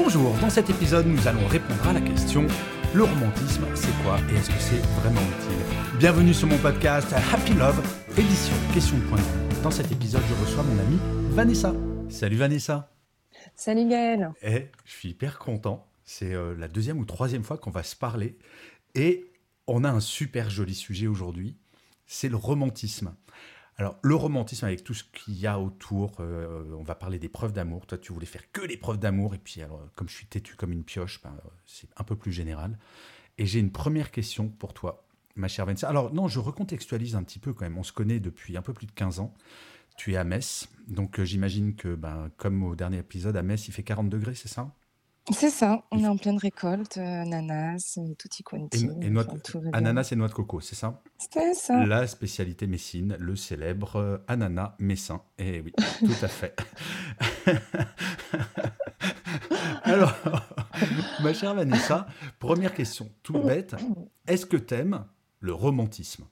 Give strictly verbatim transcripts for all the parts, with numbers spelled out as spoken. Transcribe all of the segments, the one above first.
Bonjour, dans cet épisode, nous allons répondre à la question « Le romantisme, c'est quoi et est-ce que c'est vraiment utile ?» Bienvenue sur mon podcast « Happy Love », édition Question de Point de vue. Dans cet épisode, je reçois mon amie Vanessa. Salut Vanessa. Salut Gaël. Eh, je suis hyper content. C'est euh, la deuxième ou troisième fois qu'on va se parler. Et on a un super joli sujet aujourd'hui, c'est le romantisme. Alors, le romantisme avec tout ce qu'il y a autour, euh, on va parler des preuves d'amour. Toi, tu voulais faire que des preuves d'amour. Et puis, alors, comme je suis têtu comme une pioche, ben, c'est un peu plus général. Et j'ai une première question pour toi, ma chère Vanessa. Alors, non, je recontextualise un petit peu quand même. On se connaît depuis un peu plus de quinze ans. Tu es à Metz. Donc, euh, j'imagine que, ben, comme au dernier épisode, à Metz, il fait quarante degrés, c'est ça ? C'est ça, on est en pleine récolte, euh, ananas, tutti quanti. Et, et noix de, enfin, ananas et noix de coco, c'est ça ? C'est ça. La spécialité messine, le célèbre euh, ananas messin. Eh oui, tout à fait. Alors, ma chère Vanessa, première question, toute bête. Est-ce que t'aimes le romantisme ?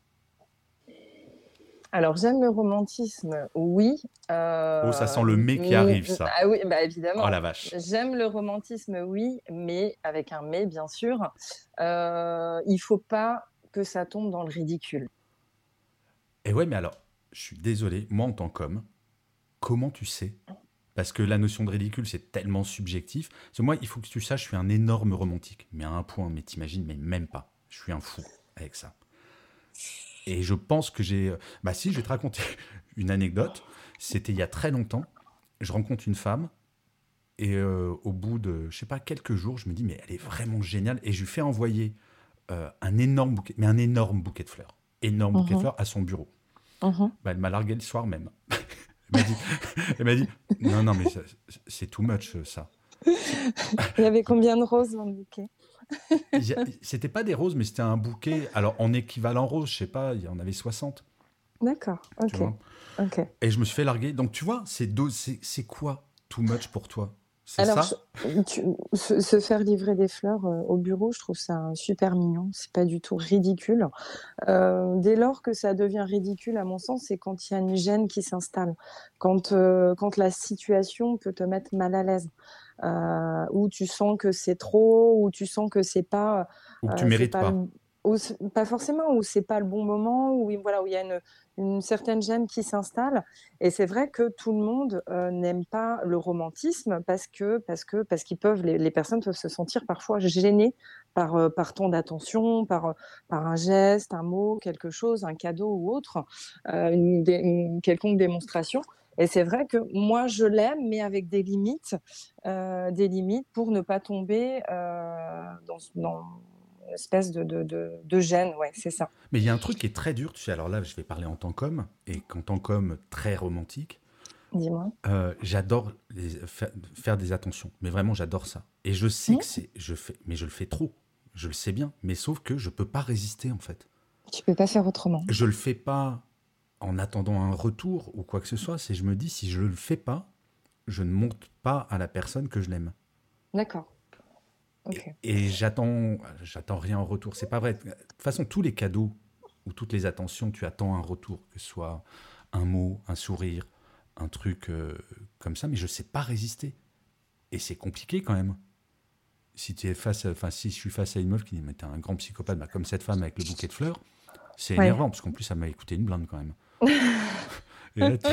Alors, j'aime le romantisme, oui. Euh... Oh, ça sent le mais qui mais... arrive, ça. Ah oui, bah évidemment. Oh la vache. J'aime le romantisme, oui, mais avec un mais, bien sûr. Euh, il ne faut pas que ça tombe dans le ridicule. Et ouais, mais alors, je suis désolé, moi en tant qu'homme, comment tu sais ? Parce que la notion de ridicule, c'est tellement subjectif. Parce que moi, il faut que tu saches, je suis un énorme romantique. Mais à un point, mais t'imagines, mais même pas. Je suis un fou avec ça. Et je pense que j'ai... Bah si, je vais te raconter une anecdote. C'était il y a très longtemps. Je rencontre une femme. Et euh, au bout de, je sais pas, quelques jours, je me dis, mais elle est vraiment géniale. Et je lui fais envoyer euh, un, énorme bouquet, mais un énorme bouquet de fleurs. Énorme bouquet uh-huh. de fleurs à son bureau. Uh-huh. Bah, elle m'a largué le soir même. elle, m'a dit, elle m'a dit, non, non, mais ça, c'est too much, ça. Il y avait combien de roses dans le bouquet ? C'était pas des roses, mais c'était un bouquet. Alors, en équivalent rose, je sais pas, il y en avait soixante. D'accord, ok. okay. Et je me suis fait larguer. Donc, tu vois, c'est, do- c'est, c'est quoi too much pour toi ? C'est Alors, ça je, tu, se, se faire livrer des fleurs euh, au bureau, je trouve ça super mignon. C'est pas du tout ridicule. Euh, dès lors que ça devient ridicule, à mon sens, c'est quand il y a une gêne qui s'installe. Quand, euh, quand la situation peut te mettre mal à l'aise. Euh, où tu sens que c'est trop, où tu sens que c'est pas... Ou que euh, tu mérites pas. pas. Le, où, pas forcément, où c'est pas le bon moment, où voilà, où il y a une, une certaine gêne qui s'installe. Et c'est vrai que tout le monde euh, n'aime pas le romantisme parce que, parce que, parce qu'ils peuvent, les, les personnes peuvent se sentir parfois gênées par, euh, par tant d'attention, par, par un geste, un mot, quelque chose, un cadeau ou autre, euh, une, dé, une quelconque démonstration. Et c'est vrai que moi, je l'aime, mais avec des limites, euh, des limites pour ne pas tomber euh, dans, dans une espèce de, de, de, de gêne, ouais, c'est ça. Mais il y a un truc qui est très dur, tu sais, alors là, je vais parler en tant qu'homme, et qu'en tant qu'homme très romantique, dis-moi. Euh, j'adore les, faire, faire des attentions, mais vraiment, j'adore ça. Et je sais mmh. que c'est, je fais, mais je le fais trop, je le sais bien, mais sauf que je ne peux pas résister, en fait. Tu ne peux pas faire autrement. Je ne le fais pas en attendant un retour ou quoi que ce soit, c'est je me dis, si je ne le fais pas, je ne montre pas à la personne que je l'aime. D'accord. Okay. Et, et j'attends, j'attends rien en retour. C'est pas vrai. De toute façon, tous les cadeaux ou toutes les attentions, tu attends un retour, que ce soit un mot, un sourire, un truc euh, comme ça, mais je ne sais pas résister. Et c'est compliqué quand même. Si, t'es face à, enfin, si je suis face à une meuf qui dit, mais t'es un grand psychopathe, bah, comme cette femme avec le bouquet de fleurs, c'est énervant, ouais. Parce qu'en plus, ça m'a écouté une blinde quand même. Et là, tu...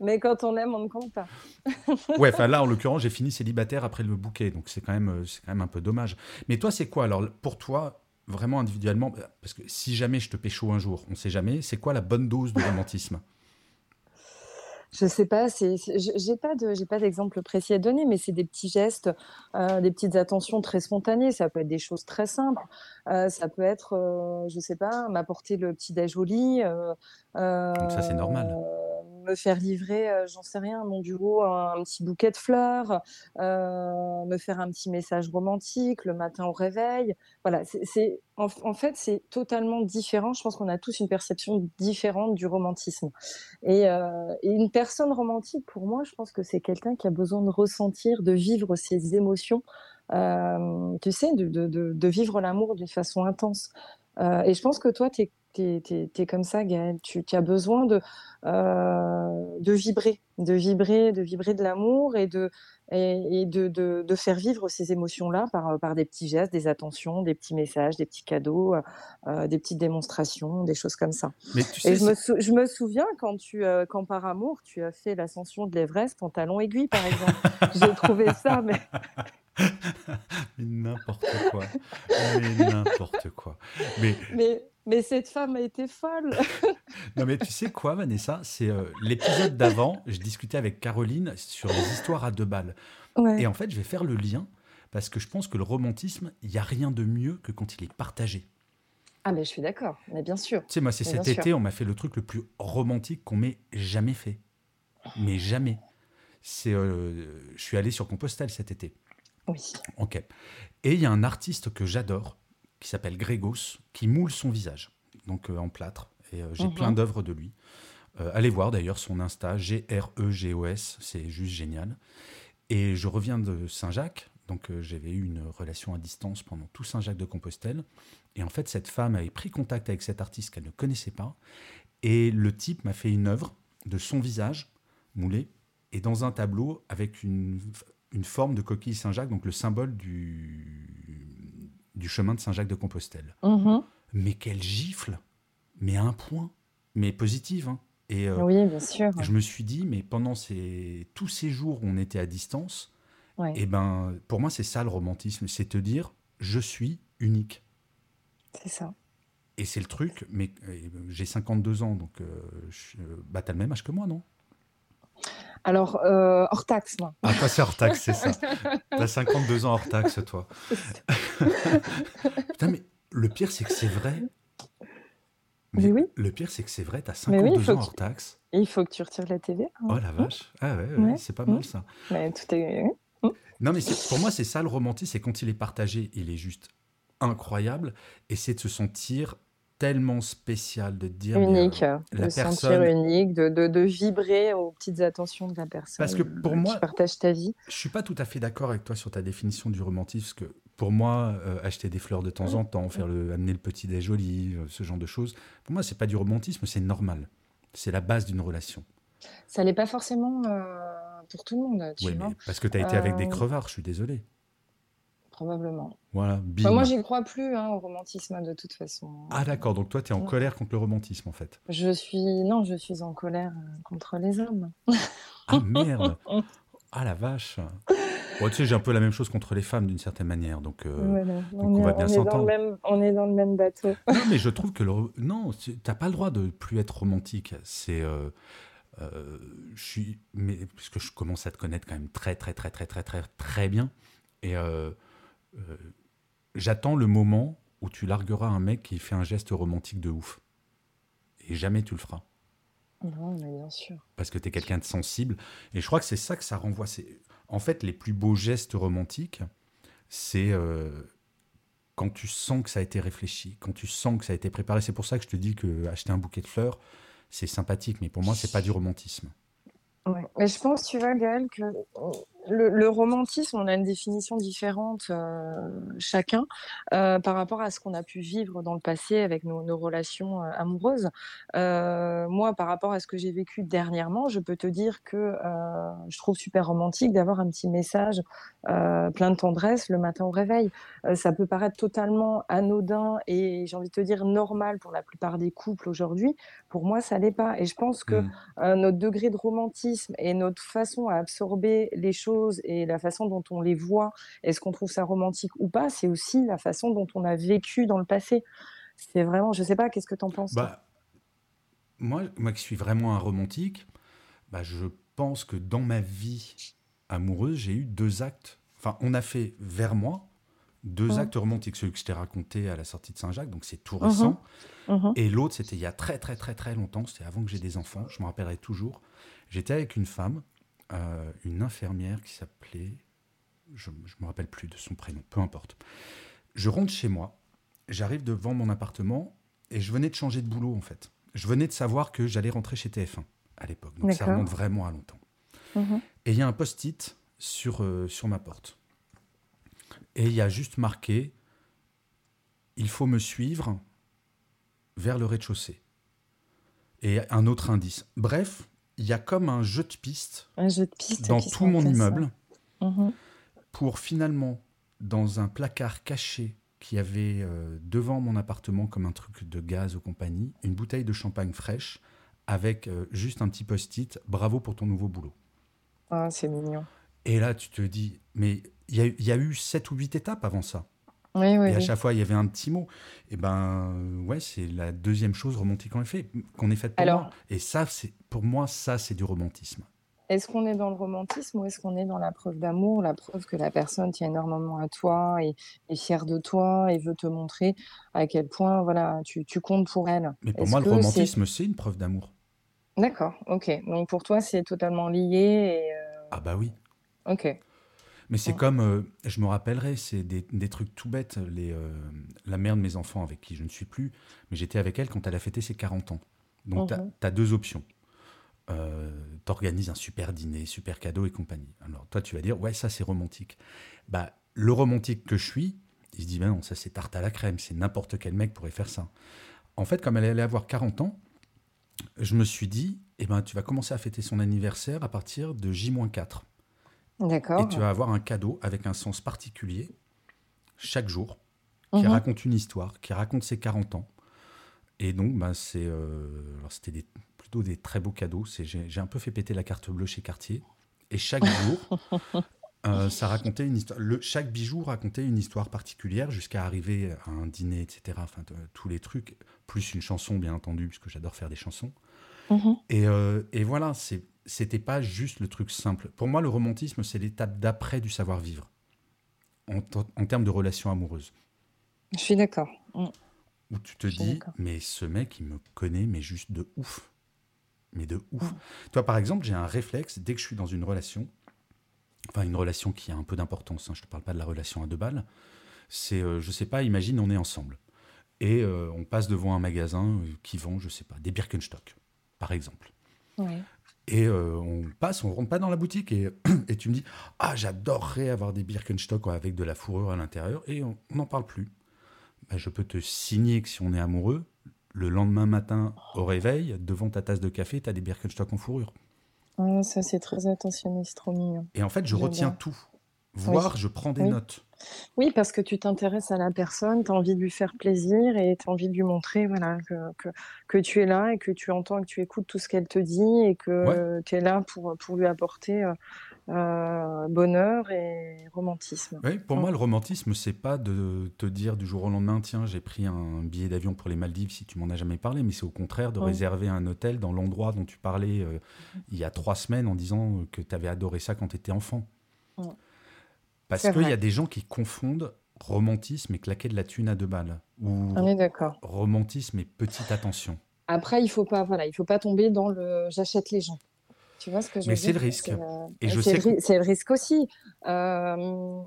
Mais quand on aime, on ne compte pas. Ouais, enfin là, en l'occurrence, j'ai fini célibataire après le bouquet, donc c'est quand même, c'est quand même un peu dommage. Mais toi, c'est quoi alors pour toi, vraiment individuellement, parce que si jamais je te pécho un jour, on ne sait jamais. C'est quoi la bonne dose de romantisme ? Je sais pas, c'est, c'est, j'ai pas de, j'ai pas d'exemple précis à donner, mais c'est des petits gestes, euh, des petites attentions très spontanées. Ça peut être des choses très simples. Euh, ça peut être, euh, je sais pas, m'apporter le petit déj au lit. Euh, euh, Donc ça c'est normal. Euh, me faire livrer, euh, j'en sais rien, mon bureau, un, un petit bouquet de fleurs, euh, me faire un petit message romantique le matin au réveil. Voilà, c'est, c'est, en, en fait, c'est totalement différent. Je pense qu'on a tous une perception différente du romantisme. Et, euh, et une personne romantique, pour moi, je pense que c'est quelqu'un qui a besoin de ressentir, de vivre ses émotions, euh, tu sais, de, de, de, de vivre l'amour d'une façon intense. Euh, et je pense que toi, t'es T'es, t'es, t'es comme ça, Gaël. Tu, tu as besoin de, euh, de vibrer, de vibrer, de vibrer de l'amour et de, et, et de, de, de faire vivre ces émotions-là par, par des petits gestes, des attentions, des petits messages, des petits cadeaux, euh, des petites démonstrations, des choses comme ça. Mais tu sais, et je me, sou, je me souviens quand, tu, euh, quand par amour, tu as fait l'ascension de l'Everest en talons aiguilles, par exemple. J'ai trouvé ça, mais... mais n'importe quoi. Mais n'importe quoi. Mais... mais... mais cette femme a été folle. Non mais tu sais quoi, Vanessa, c'est euh, l'épisode d'avant, je discutais avec Caroline sur les histoires à deux balles. Ouais. Et en fait, je vais faire le lien parce que je pense que le romantisme, il n'y a rien de mieux que quand il est partagé. Ah mais je suis d'accord, mais bien sûr. Tu sais, moi, c'est mais cet été, sûr. On m'a fait le truc le plus romantique qu'on m'ait jamais fait. Mais jamais. C'est, euh, je suis allé sur Compostelle cet été. Oui. Ok. Et il y a un artiste que j'adore, qui s'appelle Gregos, qui moule son visage, donc euh, en plâtre. Et euh, j'ai mmh. plein d'œuvres de lui. Euh, allez voir d'ailleurs son Insta, G R E G O S, c'est juste génial. Et je reviens de Saint-Jacques, donc euh, j'avais eu une relation à distance pendant tout Saint-Jacques de Compostelle. Et en fait, cette femme avait pris contact avec cet artiste qu'elle ne connaissait pas. Et le type m'a fait une œuvre de son visage moulé et dans un tableau avec une, une forme de coquille Saint-Jacques, donc le symbole du... du chemin de Saint-Jacques de Compostelle. Mmh. Mais quelle gifle! Mais à un point, mais positive. Hein. Et euh, oui, bien sûr. Je me suis dit, mais pendant ces... tous ces jours où on était à distance, ouais. Et ben, pour moi, c'est ça le romantisme, c'est te dire, je suis unique. C'est ça. Et c'est le truc, mais j'ai cinquante-deux ans, donc euh, je... bah, t'as le même âge que moi, non? Alors, euh, hors taxe, moi. Ah, toi, c'est hors taxe, c'est ça. T'as cinquante-deux ans hors taxe, toi. Putain, mais le pire, c'est que c'est vrai. Mais, mais oui. Le pire, c'est que c'est vrai, t'as cinquante-deux oui, ans hors taxe. Tu... Il faut que tu retires la T V A. Hein. Oh, la vache. Ah ouais, ouais, ouais. C'est pas mal, mmh. ça. Mais tout est... Mmh. Non, mais c'est... pour moi, c'est ça, le romantisme. C'est quand il est partagé, il est juste incroyable. Et c'est de se sentir... tellement spécial de dire unique, euh, la de personne sentir unique, de, de, de vibrer aux petites attentions de la personne. Parce que pour moi, qui partage ta vie. Je suis pas tout à fait d'accord avec toi sur ta définition du romantisme, parce que pour moi, euh, acheter des fleurs de temps en temps, faire le, amener le petit déj joli, ce genre de choses, pour moi, c'est pas du romantisme, c'est normal. C'est la base d'une relation. Ça l'est pas forcément euh, pour tout le monde, tu ouais, vois. Parce que tu as été euh... avec des crevards, je suis désolé. Probablement. Voilà, enfin, moi, j'y crois plus hein, au romantisme de toute façon. Ah d'accord, donc toi, tu es en ouais. colère contre le romantisme en fait. Je suis... Non, je suis en colère contre les hommes. Ah merde. Ah la vache. Bon, tu sais, j'ai un peu la même chose contre les femmes d'une certaine manière, donc, euh... voilà. donc on, on est, va bien on s'entendre. Est dans le même... On est dans le même bateau. Non, mais je trouve que... Le... Non, tu n'as pas le droit de plus être romantique. C'est... Euh... Euh... Je suis... Mais... Parce que je commence à te connaître quand même très, très, très, très, très, très, très bien. Et... Euh... Euh, j'attends le moment où tu largueras un mec qui fait un geste romantique de ouf. Et jamais tu le feras. Non, mais bien sûr. Parce que t'es quelqu'un de sensible. Et je crois que c'est ça que ça renvoie. C'est... En fait, les plus beaux gestes romantiques, c'est euh, quand tu sens que ça a été réfléchi, quand tu sens que ça a été préparé. C'est pour ça que je te dis qu'acheter un bouquet de fleurs, c'est sympathique. Mais pour moi, c'est pas du romantisme. Ouais. Mais je pense, tu vois, Gaël, que... Le, le romantisme, on a une définition différente euh, chacun euh, par rapport à ce qu'on a pu vivre dans le passé avec nos, nos relations euh, amoureuses. Euh, moi, par rapport à ce que j'ai vécu dernièrement, je peux te dire que euh, je trouve super romantique d'avoir un petit message euh, plein de tendresse le matin au réveil. Euh, ça peut paraître totalement anodin et j'ai envie de te dire normal pour la plupart des couples aujourd'hui. Pour moi, ça l'est pas. Et je pense que mmh. euh, notre degré de romantisme et notre façon à absorber les choses et la façon dont on les voit, est-ce qu'on trouve ça romantique ou pas, c'est aussi la façon dont on a vécu dans le passé. C'est vraiment, je sais pas, qu'est-ce que t'en penses? Bah, moi, moi qui suis vraiment un romantique, bah, je pense que dans ma vie amoureuse, j'ai eu deux actes. Enfin, on a fait vers moi Deux oh. actes remontent avec celui que je t'ai raconté à la sortie de Saint-Jacques, donc c'est tout récent. Uh-huh. Uh-huh. Et l'autre, c'était il y a très, très, très, très longtemps, c'était avant que j'aie des enfants, je me rappellerai toujours. J'étais avec une femme, euh, une infirmière qui s'appelait... Je ne me rappelle plus de son prénom, peu importe. Je rentre chez moi, j'arrive devant mon appartement et je venais de changer de boulot, en fait. Je venais de savoir que j'allais rentrer chez T F un à l'époque, donc D'accord. ça remonte vraiment à longtemps. Mmh. Et il y a un post-it sur, euh, sur ma porte. Et il y a juste marqué « Il faut me suivre vers le rez-de-chaussée ». Et un autre indice. Bref, il y a comme un jeu de piste, un jeu de piste dans tout mon immeuble mmh. pour finalement, dans un placard caché qu'il y avait euh, devant mon appartement comme un truc de gaz ou compagnie, une bouteille de champagne fraîche avec euh, juste un petit post-it « Bravo pour ton nouveau boulot ». Ah, c'est mignon. Et là, tu te dis, mais il y, y a eu sept ou huit étapes avant ça. Oui, oui. Et à oui. chaque fois, il y avait un petit mot. Et ben, ouais, c'est la deuxième chose romantique qu'on ait fait, qu'on ait faite pour Alors, moi. Et ça, c'est, pour moi, ça, c'est du romantisme. Est-ce qu'on est dans le romantisme ou est-ce qu'on est dans la preuve d'amour, la preuve que la personne tient énormément à toi et est fière de toi et veut te montrer à quel point voilà, tu, tu comptes pour elle. Mais pour est-ce moi, le romantisme, c'est... c'est une preuve d'amour. D'accord, ok. Donc pour toi, c'est totalement lié et... Euh... Ah bah oui. Ok. Mais c'est ouais. comme, euh, je me rappellerai, c'est des, des trucs tout bêtes. Les, euh, la mère de mes enfants, avec qui je ne suis plus, mais j'étais avec elle quand elle a fêté ses quarante ans. Donc mmh. tu as deux options. Euh, t'organises un super dîner, super cadeau et compagnie. Alors toi, tu vas dire, ouais, ça c'est romantique. Bah, le romantique que je suis, il se dit, ben non, ça c'est tarte à la crème, c'est n'importe quel mec pourrait faire ça. En fait, comme elle allait avoir quarante ans, je me suis dit, eh ben, tu vas commencer à fêter son anniversaire à partir de J moins quatre. D'accord. Et tu vas avoir un cadeau avec un sens particulier chaque jour qui mmh. raconte une histoire, qui raconte ses quarante ans. Et donc, ben, c'est, euh, alors c'était des, plutôt des très beaux cadeaux. C'est, j'ai, j'ai un peu fait péter la carte bleue chez Cartier. Et chaque jour, euh, ça racontait une histoire. Le, chaque bijou racontait une histoire particulière jusqu'à arriver à un dîner, et cetera. Enfin, t- tous les trucs, plus une chanson, bien entendu, puisque j'adore faire des chansons. Mmh. Et, euh, et voilà, c'est. C'était pas juste le truc simple. Pour moi, le romantisme, c'est l'étape d'après du savoir-vivre, en, t- en termes de relations amoureuses. Je suis d'accord. Où tu te dis, d'accord. mais ce mec, il me connaît, mais juste de ouf. Mais de ouf. Mmh. Toi, par exemple, j'ai un réflexe, dès que je suis dans une relation, enfin une relation qui a un peu d'importance, hein, je te parle pas de la relation à deux balles, c'est, euh, je sais pas, imagine, on est ensemble. Et euh, on passe devant un magasin qui vend, je sais pas, des Birkenstock, par exemple. Oui. Et euh, on passe, on rentre pas dans la boutique et, et tu me dis « Ah, j'adorerais avoir des Birkenstock avec de la fourrure à l'intérieur et on n'en parle plus. Bah, » Je peux te signer que si on est amoureux, le lendemain matin au réveil, devant ta tasse de café, tu as des Birkenstock en fourrure. Oh, ça, c'est très attentionné, c'est trop mignon. Et en fait, je J'aime retiens bien. tout. Voire, oui. je prends des oui. notes. Oui, parce que tu t'intéresses à la personne, tu as envie de lui faire plaisir et tu as envie de lui montrer voilà, que, que, que tu es là et que tu entends, que tu écoutes tout ce qu'elle te dit et que ouais. tu es là pour, pour lui apporter euh, euh, bonheur et romantisme. Oui, pour ouais. moi, le romantisme, c'est pas de te dire du jour au lendemain, tiens, j'ai pris un billet d'avion pour les Maldives si tu m'en as jamais parlé, mais c'est au contraire de ouais. réserver un hôtel dans l'endroit dont tu parlais euh, il y a trois semaines en disant que tu avais adoré ça quand tu étais enfant. Ouais. Parce qu'il y a des gens qui confondent romantisme et claquer de la thune à deux balles. Ou on est d'accord. romantisme et petite attention. Après, il ne faut, voilà, faut pas tomber dans le « j'achète les gens ». Tu vois ce que je Mais veux c'est dire le risque. C'est, euh, et je c'est, sais le, que... c'est le risque aussi. Euh,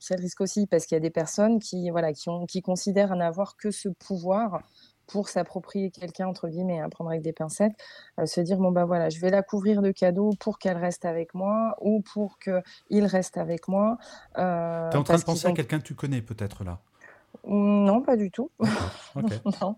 c'est le risque aussi parce qu'il y a des personnes qui, voilà, qui, ont, qui considèrent n'avoir que ce pouvoir pour s'approprier quelqu'un, entre guillemets, à prendre avec des pincettes, euh, se dire, bon, ben bah, voilà, je vais la couvrir de cadeaux pour qu'elle reste avec moi ou pour qu'il reste avec moi. Euh, T'es en train de penser ont... à quelqu'un que tu connais, peut-être, là ? Non, pas du tout. Okay. non.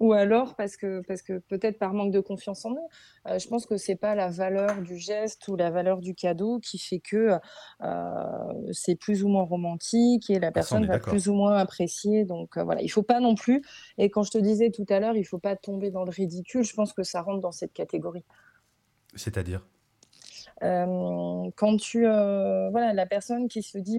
Ou alors, parce que, parce que peut-être par manque de confiance en eux, euh, je pense que ce n'est pas la valeur du geste ou la valeur du cadeau qui fait que euh, c'est plus ou moins romantique et la ah, personne va d'accord. plus ou moins apprécier. Donc euh, voilà, il ne faut pas non plus. Et quand je te disais tout à l'heure, il ne faut pas tomber dans le ridicule, je pense que ça rentre dans cette catégorie. C'est-à-dire euh, Quand tu... Euh, voilà, la personne qui se dit...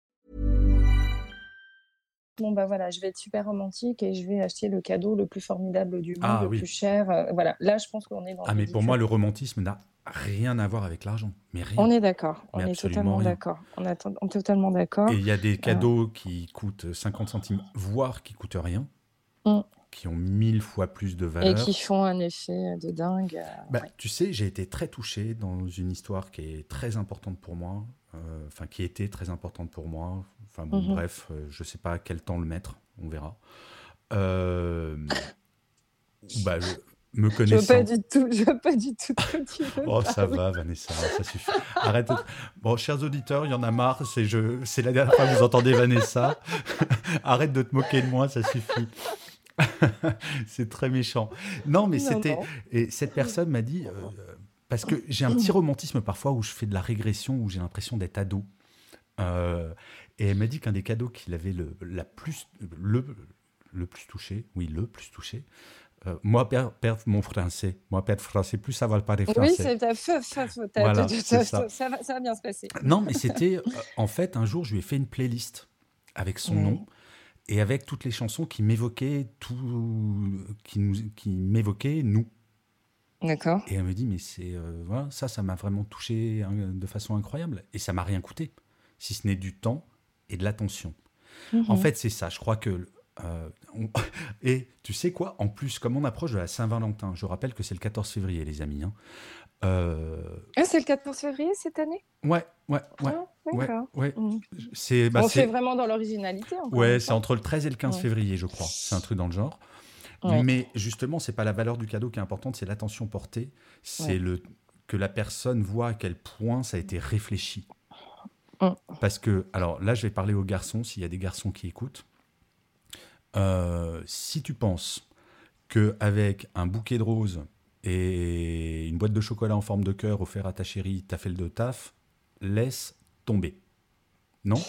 Bon bah voilà, je vais être super romantique et je vais acheter le cadeau le plus formidable du monde, ah, le oui. plus cher. Voilà, là je pense qu'on est dans. Ah mais pour moi le romantisme n'a rien à voir avec l'argent, mais rien. On est d'accord, mais on est totalement rien. d'accord, on, attend, on est totalement d'accord. Et il y a des cadeaux euh... qui coûtent cinquante centimes, voire qui coûtent rien, mm. qui ont mille fois plus de valeur. Et qui font un effet de dingue. Euh, bah, ouais. Tu sais, j'ai été très touché dans une histoire qui est très importante pour moi, enfin euh, qui était très importante pour moi. Enfin bon, mm-hmm. bref, euh, je ne sais pas à quel temps le mettre, on verra. Euh, bah, je, me connaissant... Je ne veux pas du tout te dire. Oh, ça va, Vanessa, ça suffit. Arrête. Bon, chers auditeurs, il y en a marre, c'est, je... c'est la dernière fois que vous entendez Vanessa. Arrête de te moquer de moi, ça suffit. C'est très méchant. Non, mais non, c'était... Non. Et cette personne m'a dit... Euh, parce que j'ai un petit romantisme parfois où je fais de la régression, où j'ai l'impression d'être ado. Euh... Et elle m'a dit qu'un des cadeaux qu'il avait le, la plus, le, le plus touché, oui, le plus touché, euh, moi, perdre per, mon français, moi, perdre français, plus savoir parler français. Oui, c'est ta faute, ça, voilà, ça, ça. Ça, va, ça va bien se passer. Non, mais c'était, euh, en fait, un jour, je lui ai fait une playlist avec son mmh. nom et avec toutes les chansons qui m'évoquaient, tout, qui nous, qui m'évoquaient nous. D'accord. Et elle me dit, mais c'est, euh, voilà, ça, ça m'a vraiment touché hein, de façon incroyable. Et ça ne m'a rien coûté, si ce n'est du temps. Et de l'attention. Mmh. En fait, c'est ça. Je crois que... Euh, on... Et tu sais quoi ? En plus, comme on approche de la Saint-Valentin, je rappelle que c'est le quatorze février, les amis. Hein. Euh... Ah, c'est le quatorze février cette année ? Ouais, ouais, ouais. Ah, d'accord. Ouais, ouais. Mmh. C'est, bah, on c'est... fait vraiment dans l'originalité. Ouais, c'est entre le treize et le quinze ouais. février, je crois. C'est un truc dans le genre. Ouais. Mais justement, c'est pas la valeur du cadeau qui est importante, c'est l'attention portée. C'est ouais. le... que la personne voit à quel point ça a été réfléchi. Parce que, alors là, je vais parler aux garçons, s'il y a des garçons qui écoutent. Euh, si tu penses qu'avec un bouquet de roses et une boîte de chocolat en forme de cœur offert à ta chérie, t'as fait le taf, laisse tomber. Non ?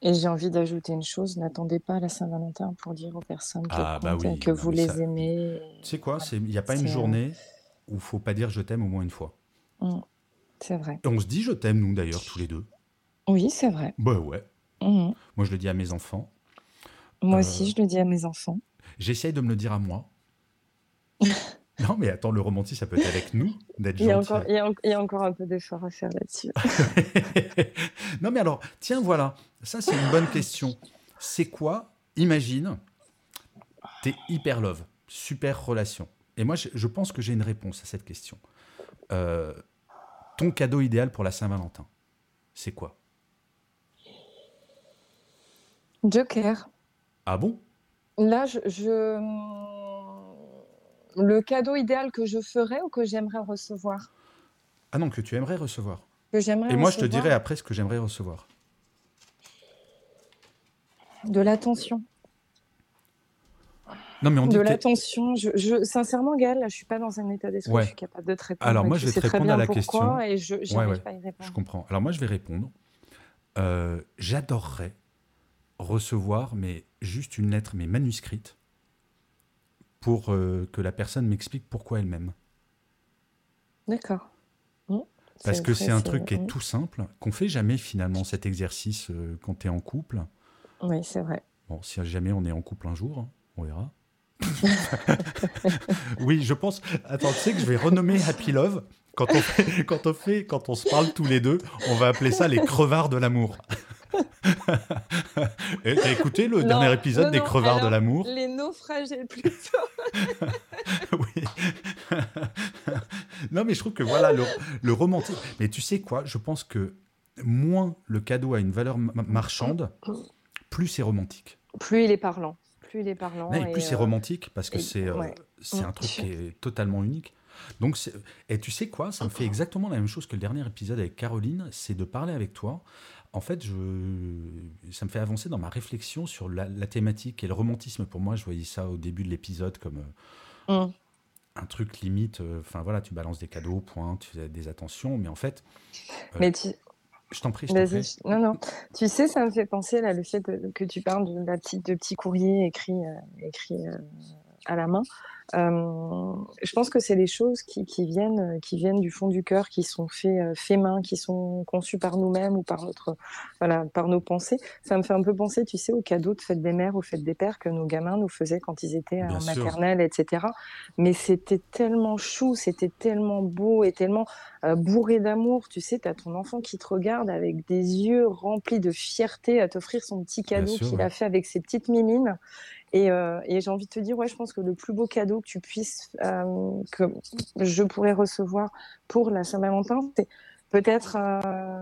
Et j'ai envie d'ajouter une chose, n'attendez pas à la Saint-Valentin pour dire aux personnes que, ah, bah oui, que non, vous les ça... aimez. Tu sais quoi, il n'y a pas c'est... une journée où il ne faut pas dire je t'aime au moins une fois. C'est vrai. Et on se dit je t'aime, nous d'ailleurs, tous les deux. Oui, c'est vrai. Bah ouais. Mmh. Moi, je le dis à mes enfants. Moi euh... aussi, je le dis à mes enfants. J'essaye de me le dire à moi. Non, mais attends, le romantisme, ça peut être avec nous, d'être gentil. Il y a encore, il y a, il y a encore un peu d'effort à faire là-dessus. Non, mais alors, tiens, voilà. Ça, c'est une bonne question. C'est quoi ? Imagine, t'es hyper love, super relation. Et moi, je, je pense que j'ai une réponse à cette question. Euh, ton cadeau idéal pour la Saint-Valentin, c'est quoi ? Joker. Ah bon ? Là, je, je... le cadeau idéal que je ferais ou que j'aimerais recevoir ? Ah non, que tu aimerais recevoir. Que j'aimerais recevoir. Et moi, recevoir. Je te dirai après ce que j'aimerais recevoir. De l'attention. Non, mais on dit de l'attention. Je, je, sincèrement, Gaël, là, je ne suis pas dans un état d'esprit. Ouais. Je suis capable de te répondre. Alors, moi, je vais te répondre à la question. Et je n'arrive ouais, ouais. pas à y répondre. Je comprends. Alors, moi, je vais répondre. Euh, j'adorerais recevoir, mais juste une lettre, mais manuscrite, pour euh, que la personne m'explique pourquoi elle m'aime. D'accord. Mmh. Parce c'est que c'est un c'est... truc qui est tout simple, qu'on ne fait jamais, finalement, cet exercice euh, quand tu es en couple. Oui, c'est vrai. Bon, si jamais on est en couple un jour, hein, on verra. Oui, je pense. Attends, tu sais que je vais renommer Happy Love. Quand on fait, quand on fait, quand on se parle tous les deux, on va appeler ça les crevards de l'amour. Et, t'as écouté le non, dernier épisode non, des crevards alors, de l'amour ? Les naufragés plutôt. Oui. Non, mais je trouve que voilà le, le romantisme. Mais tu sais quoi ? Je pense que moins le cadeau a une valeur ma- marchande, plus c'est romantique. Plus il est parlant. Plus il est parlant. Non, et plus et c'est euh... romantique parce que et... c'est, euh, ouais. c'est un truc qui est totalement unique. Donc c'est... Et tu sais quoi ? Ça me fait exactement la même chose que le dernier épisode avec Caroline, c'est de parler avec toi. En fait, je... ça me fait avancer dans ma réflexion sur la, la thématique et le romantisme. Pour moi, je voyais ça au début de l'épisode comme euh, mm. un truc limite. Enfin euh, voilà, tu balances des cadeaux, point, tu as des attentions, mais en fait... Euh, mais tu... Je t'en prie, je t'en prie. Non, non. Tu sais, ça me fait penser, là, le fait de, que tu parles de, la petite, de petits courriers écrits, euh, écrits euh, à la main. Euh, je pense que c'est les choses qui, qui, viennent, qui viennent du fond du cœur, qui sont faits fait main, qui sont conçues par nous-mêmes ou par, notre, voilà, par nos pensées. Ça me fait un peu penser, tu sais, aux cadeaux de fête des mères ou fête des pères que nos gamins nous faisaient quand ils étaient en maternelle, et cetera. Mais c'était tellement chou, c'était tellement beau et tellement euh, bourré d'amour. Tu sais, tu as ton enfant qui te regarde avec des yeux remplis de fierté à t'offrir son petit cadeau qu'il a fait avec ses petites mimines. Et, euh, et j'ai envie de te dire, ouais, je pense que le plus beau cadeau que tu puisses, euh, que je pourrais recevoir pour la Saint-Valentin, c'est peut-être euh,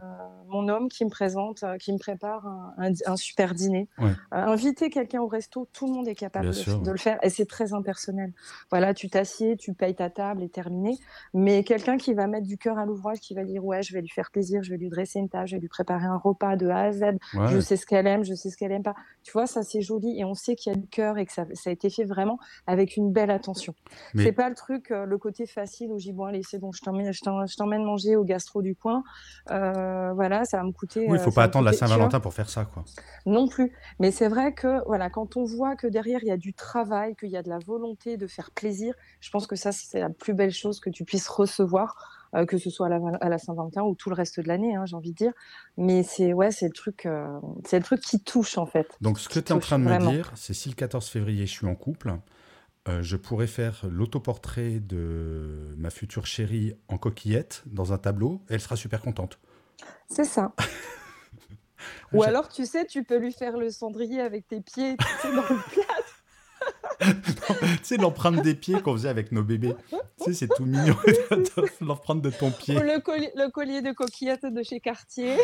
mon homme qui me présente, euh, qui me prépare un, un, un super dîner. Ouais. Euh, inviter quelqu'un au resto, tout le monde est capable de, sûr, de ouais. le faire, et c'est très impersonnel. Voilà, tu t'assieds, tu payes ta table et terminé. Mais quelqu'un qui va mettre du cœur à l'ouvrage, qui va dire ouais, je vais lui faire plaisir, je vais lui dresser une table, je vais lui préparer un repas de A à Z. Ouais. Je sais ce qu'elle aime, je sais ce qu'elle aime pas. Tu vois, ça c'est joli et on sait qu'il y a du cœur et que ça, ça a été fait vraiment avec une belle attention. Mais... c'est pas le truc, euh, le côté facile où j'y bon allez c'est bon, je t'emmène, je t'emmène, je t'emmène manger au gastro du coin, euh, voilà, ça va me coûter... Oui, il ne faut pas attendre coûter, la Saint-Valentin pour faire ça, quoi. Non plus. Mais c'est vrai que, voilà, quand on voit que derrière, il y a du travail, qu'il y a de la volonté de faire plaisir, je pense que ça, c'est la plus belle chose que tu puisses recevoir, euh, que ce soit à la, à la Saint-Valentin ou tout le reste de l'année, hein, j'ai envie de dire. Mais c'est, ouais, c'est le truc, euh, c'est le truc qui touche, en fait. Donc, ce que tu es en train de vraiment. me dire, c'est si le quatorze février, je suis en couple, euh, je pourrais faire l'autoportrait de ma future chérie en coquillette dans un tableau et elle sera super contente. C'est ça. Ou alors, tu sais, tu peux lui faire le cendrier avec tes pieds, tu sais, dans le plâtre. Tu sais, l'empreinte des pieds qu'on faisait avec nos bébés. Tu sais, c'est tout mignon, l'empreinte de ton pied. Ou le collier, le collier de coquillette de chez Cartier.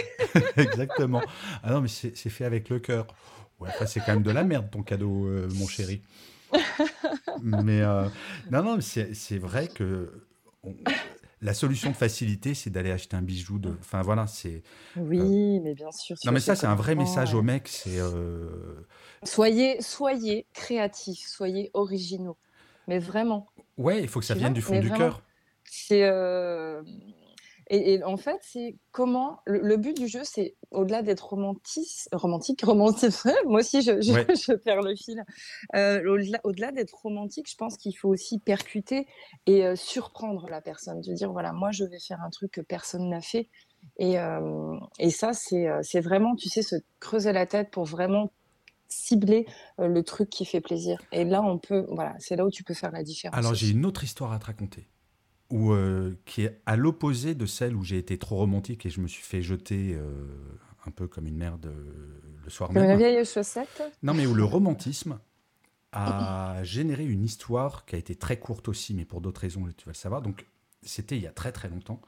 Exactement. Ah non, mais c'est, c'est fait avec le cœur. Ouais, enfin, c'est quand même de la merde, ton cadeau, euh, mon chéri. mais euh, non, non, mais c'est, c'est vrai que on, la solution de facilité, c'est d'aller acheter un bijou. De, enfin voilà, c'est. Oui, euh, mais bien sûr. Non, mais ça, c'est un vrai message aux mecs. C'est. Euh... Soyez, soyez créatifs, soyez originaux, mais vraiment. Ouais, il faut que ça tu vienne vois, du fond du cœur. C'est. Euh... Et, et en fait, c'est comment... Le, le but du jeu, c'est, au-delà d'être romantis, romantique, romantique... Moi aussi, je, je, ouais. je perds le fil. Euh, au-delà, au-delà d'être romantique, je pense qu'il faut aussi percuter et euh, surprendre la personne. De dire, voilà, moi, je vais faire un truc que personne n'a fait. Et, euh, et ça, c'est, c'est vraiment, tu sais, se creuser la tête pour vraiment cibler euh, le truc qui fait plaisir. Et là, on peut... Voilà, c'est là où tu peux faire la différence. Alors, j'ai une autre histoire à te raconter. Ou euh, qui est à l'opposé de celle où j'ai été trop romantique et je me suis fait jeter euh, un peu comme une merde euh, le soir même. Comme une vieille chaussette. Non, mais où le romantisme a généré une histoire qui a été très courte aussi, mais pour d'autres raisons, tu vas le savoir. Donc, c'était il y a très très longtemps.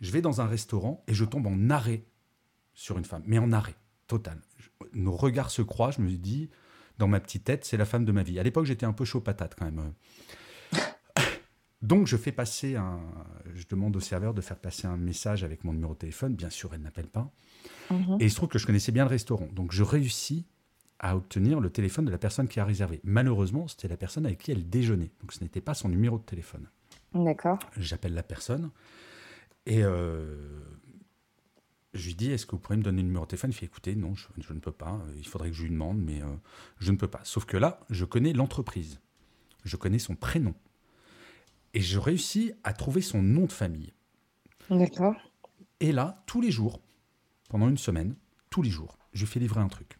Je vais dans un restaurant et je tombe en arrêt sur une femme, mais en arrêt total. Je, nos regards se croient. Je me dis, dans ma petite tête, c'est la femme de ma vie. À l'époque, j'étais un peu chaud patate quand même. Donc, je fais passer un... Je demande au serveur de faire passer un message avec mon numéro de téléphone. Bien sûr, elle n'appelle pas. Mmh. Et il se trouve que je connaissais bien le restaurant. Donc, je réussis à obtenir le téléphone de la personne qui a réservé. Malheureusement, c'était la personne avec qui elle déjeunait. Donc, ce n'était pas son numéro de téléphone. D'accord. J'appelle la personne. Et euh, je lui dis, est-ce que vous pourriez me donner le numéro de téléphone ? Il fait, écoutez, non, je, je ne peux pas. Il faudrait que je lui demande, mais euh, je ne peux pas. Sauf que là, je connais l'entreprise. Je connais son prénom. Et je réussis à trouver son nom de famille. D'accord. Et là, tous les jours, pendant une semaine, tous les jours, je fais livrer un truc.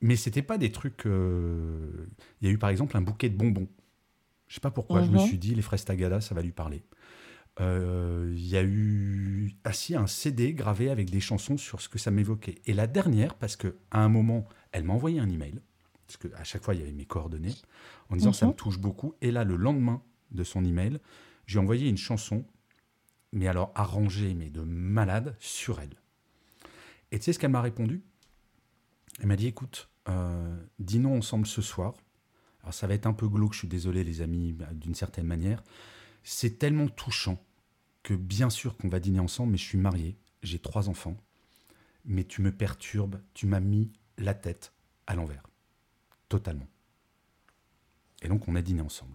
Mais ce n'était pas des trucs... Euh... Il y a eu par exemple un bouquet de bonbons. Je ne sais pas pourquoi, mm-hmm. je me suis dit, les Frestagada, ça va lui parler. Euh, il y a eu assis un C D gravé avec des chansons sur ce que ça m'évoquait. Et la dernière, parce qu'à un moment, elle m'a envoyé un email, parce qu'à chaque fois, il y avait mes coordonnées, en disant, mm-hmm. ça me touche beaucoup. Et là, le lendemain, de son email, j'ai envoyé une chanson, mais alors arrangée, mais de malade, sur elle. Et tu sais ce qu'elle m'a répondu ? Elle m'a dit, écoute, euh, dînons ensemble ce soir. Alors ça va être un peu glauque, je suis désolé les amis, d'une certaine manière. C'est tellement touchant que bien sûr qu'on va dîner ensemble, mais je suis marié, j'ai trois enfants, mais tu me perturbes, tu m'as mis la tête à l'envers. Totalement. Et donc on a dîné ensemble.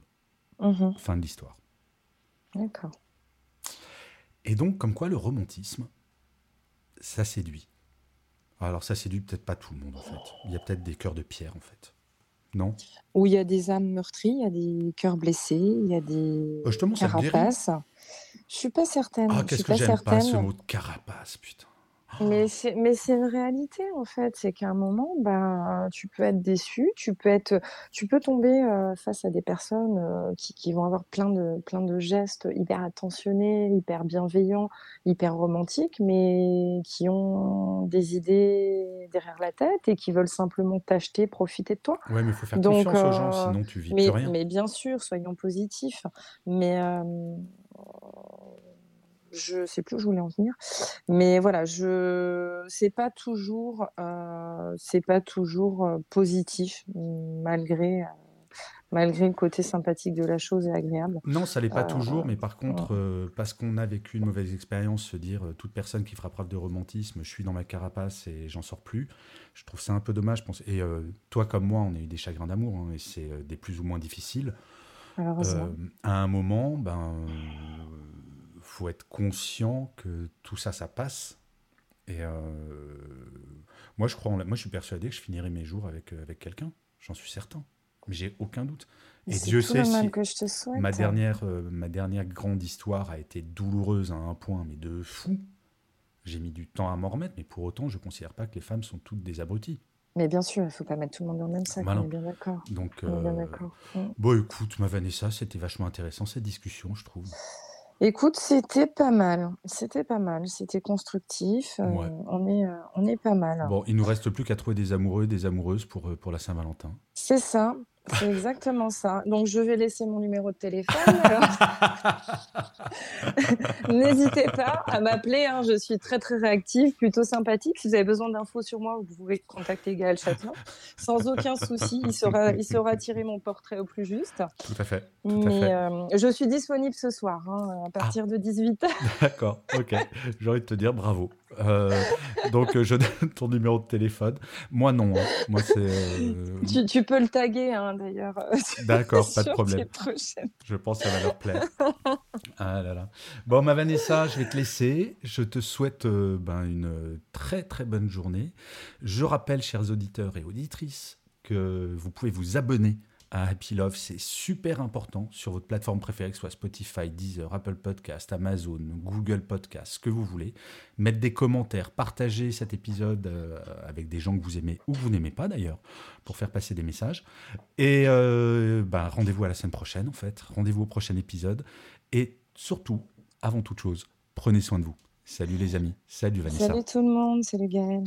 Mmh. Fin de l'histoire. D'accord. Et donc, comme quoi le romantisme, ça séduit. Alors ça séduit peut-être pas tout le monde en fait. Il y a peut-être des cœurs de pierre en fait. Non ? Où il y a des âmes meurtries, il y a des cœurs blessés, il y a des euh, carapaces. Je suis pas certaine. Ah, qu'est-ce que j'aime certaine. Pas ce mot de carapace, putain. Mais c'est, mais c'est une réalité en fait, c'est qu'à un moment, bah, tu peux être déçu, tu peux être, tu peux tomber euh, face à des personnes euh, qui, qui vont avoir plein de, plein de gestes hyper attentionnés, hyper bienveillants, hyper romantiques, mais qui ont des idées derrière la tête et qui veulent simplement t'acheter, profiter de toi. Ouais, mais il faut faire Donc, confiance euh, aux gens, sinon tu vis mais, plus rien. Mais bien sûr, soyons positifs, mais... Euh, je sais plus où je voulais en venir, mais voilà, je c'est pas toujours euh, c'est pas toujours euh, positif malgré euh, malgré le côté sympathique de la chose et agréable. Non, ça l'est pas euh, toujours, mais par contre ouais. euh, parce qu'on a vécu une mauvaise expérience, se dire euh, toute personne qui fera preuve de romantisme, je suis dans ma carapace et j'en sors plus. Je trouve ça un peu dommage, je pense. Et euh, toi comme moi, on a eu des chagrins d'amour hein, et c'est euh, des plus ou moins difficiles. Euh, à un moment, ben euh, faut être conscient que tout ça, ça passe. Et euh, moi, je crois, en la... moi, je suis persuadé que je finirai mes jours avec euh, avec quelqu'un. J'en suis certain. Mais j'ai aucun doute. Mais et Dieu sait si que je te souhaite, ma dernière euh, ma dernière grande histoire a été douloureuse à un point, mais de fou. J'ai mis du temps à m'en remettre, mais pour autant, je considère pas que les femmes sont toutes des abruties. Mais bien sûr, il ne faut pas mettre tout le monde dans le même sac, bah on est bien d'accord. Donc, euh... bien d'accord. Bon, écoute, ma Vanessa, c'était vachement intéressant cette discussion, je trouve. Écoute, c'était pas mal, c'était pas mal, c'était constructif, euh, ouais. on, est, euh, on est pas mal. Bon, il nous reste plus qu'à trouver des amoureux et des amoureuses pour, euh, pour la Saint-Valentin. C'est ça, c'est exactement ça. Donc je vais laisser mon numéro de téléphone, alors n'hésitez pas à m'appeler, hein. Je suis très très réactive, plutôt sympathique. Si vous avez besoin d'infos sur moi, vous pouvez contacter Gaël Chatelon, sans aucun souci, il saura, il saura tirer mon portrait au plus juste. Tout à fait. Tout Mais à fait. Euh, je suis disponible ce soir, hein, à partir ah. de dix-huit heures. D'accord, ok, j'ai envie de te dire bravo. Euh, donc je donne ton numéro de téléphone. Moi non, hein. Moi c'est... Euh... Tu, tu peux le taguer, hein. D'ailleurs, d'accord, pas de problème. Je pense que ça va leur plaire. Ah là là. Bon, ma Vanessa, je vais te laisser. Je te souhaite euh, ben, une très très bonne journée. Je rappelle, chers auditeurs et auditrices, que vous pouvez vous abonner à Happy Love. C'est super important sur votre plateforme préférée, que ce soit Spotify, Deezer, Apple Podcast, Amazon, Google Podcast, ce que vous voulez. Mettre des commentaires, partager cet épisode euh, avec des gens que vous aimez ou que vous n'aimez pas d'ailleurs, pour faire passer des messages. Et euh, bah, rendez-vous à la semaine prochaine en fait. Rendez-vous au prochain épisode. Et surtout, avant toute chose, prenez soin de vous. Salut les amis. Salut Vanessa. Salut tout le monde. Salut Gaël.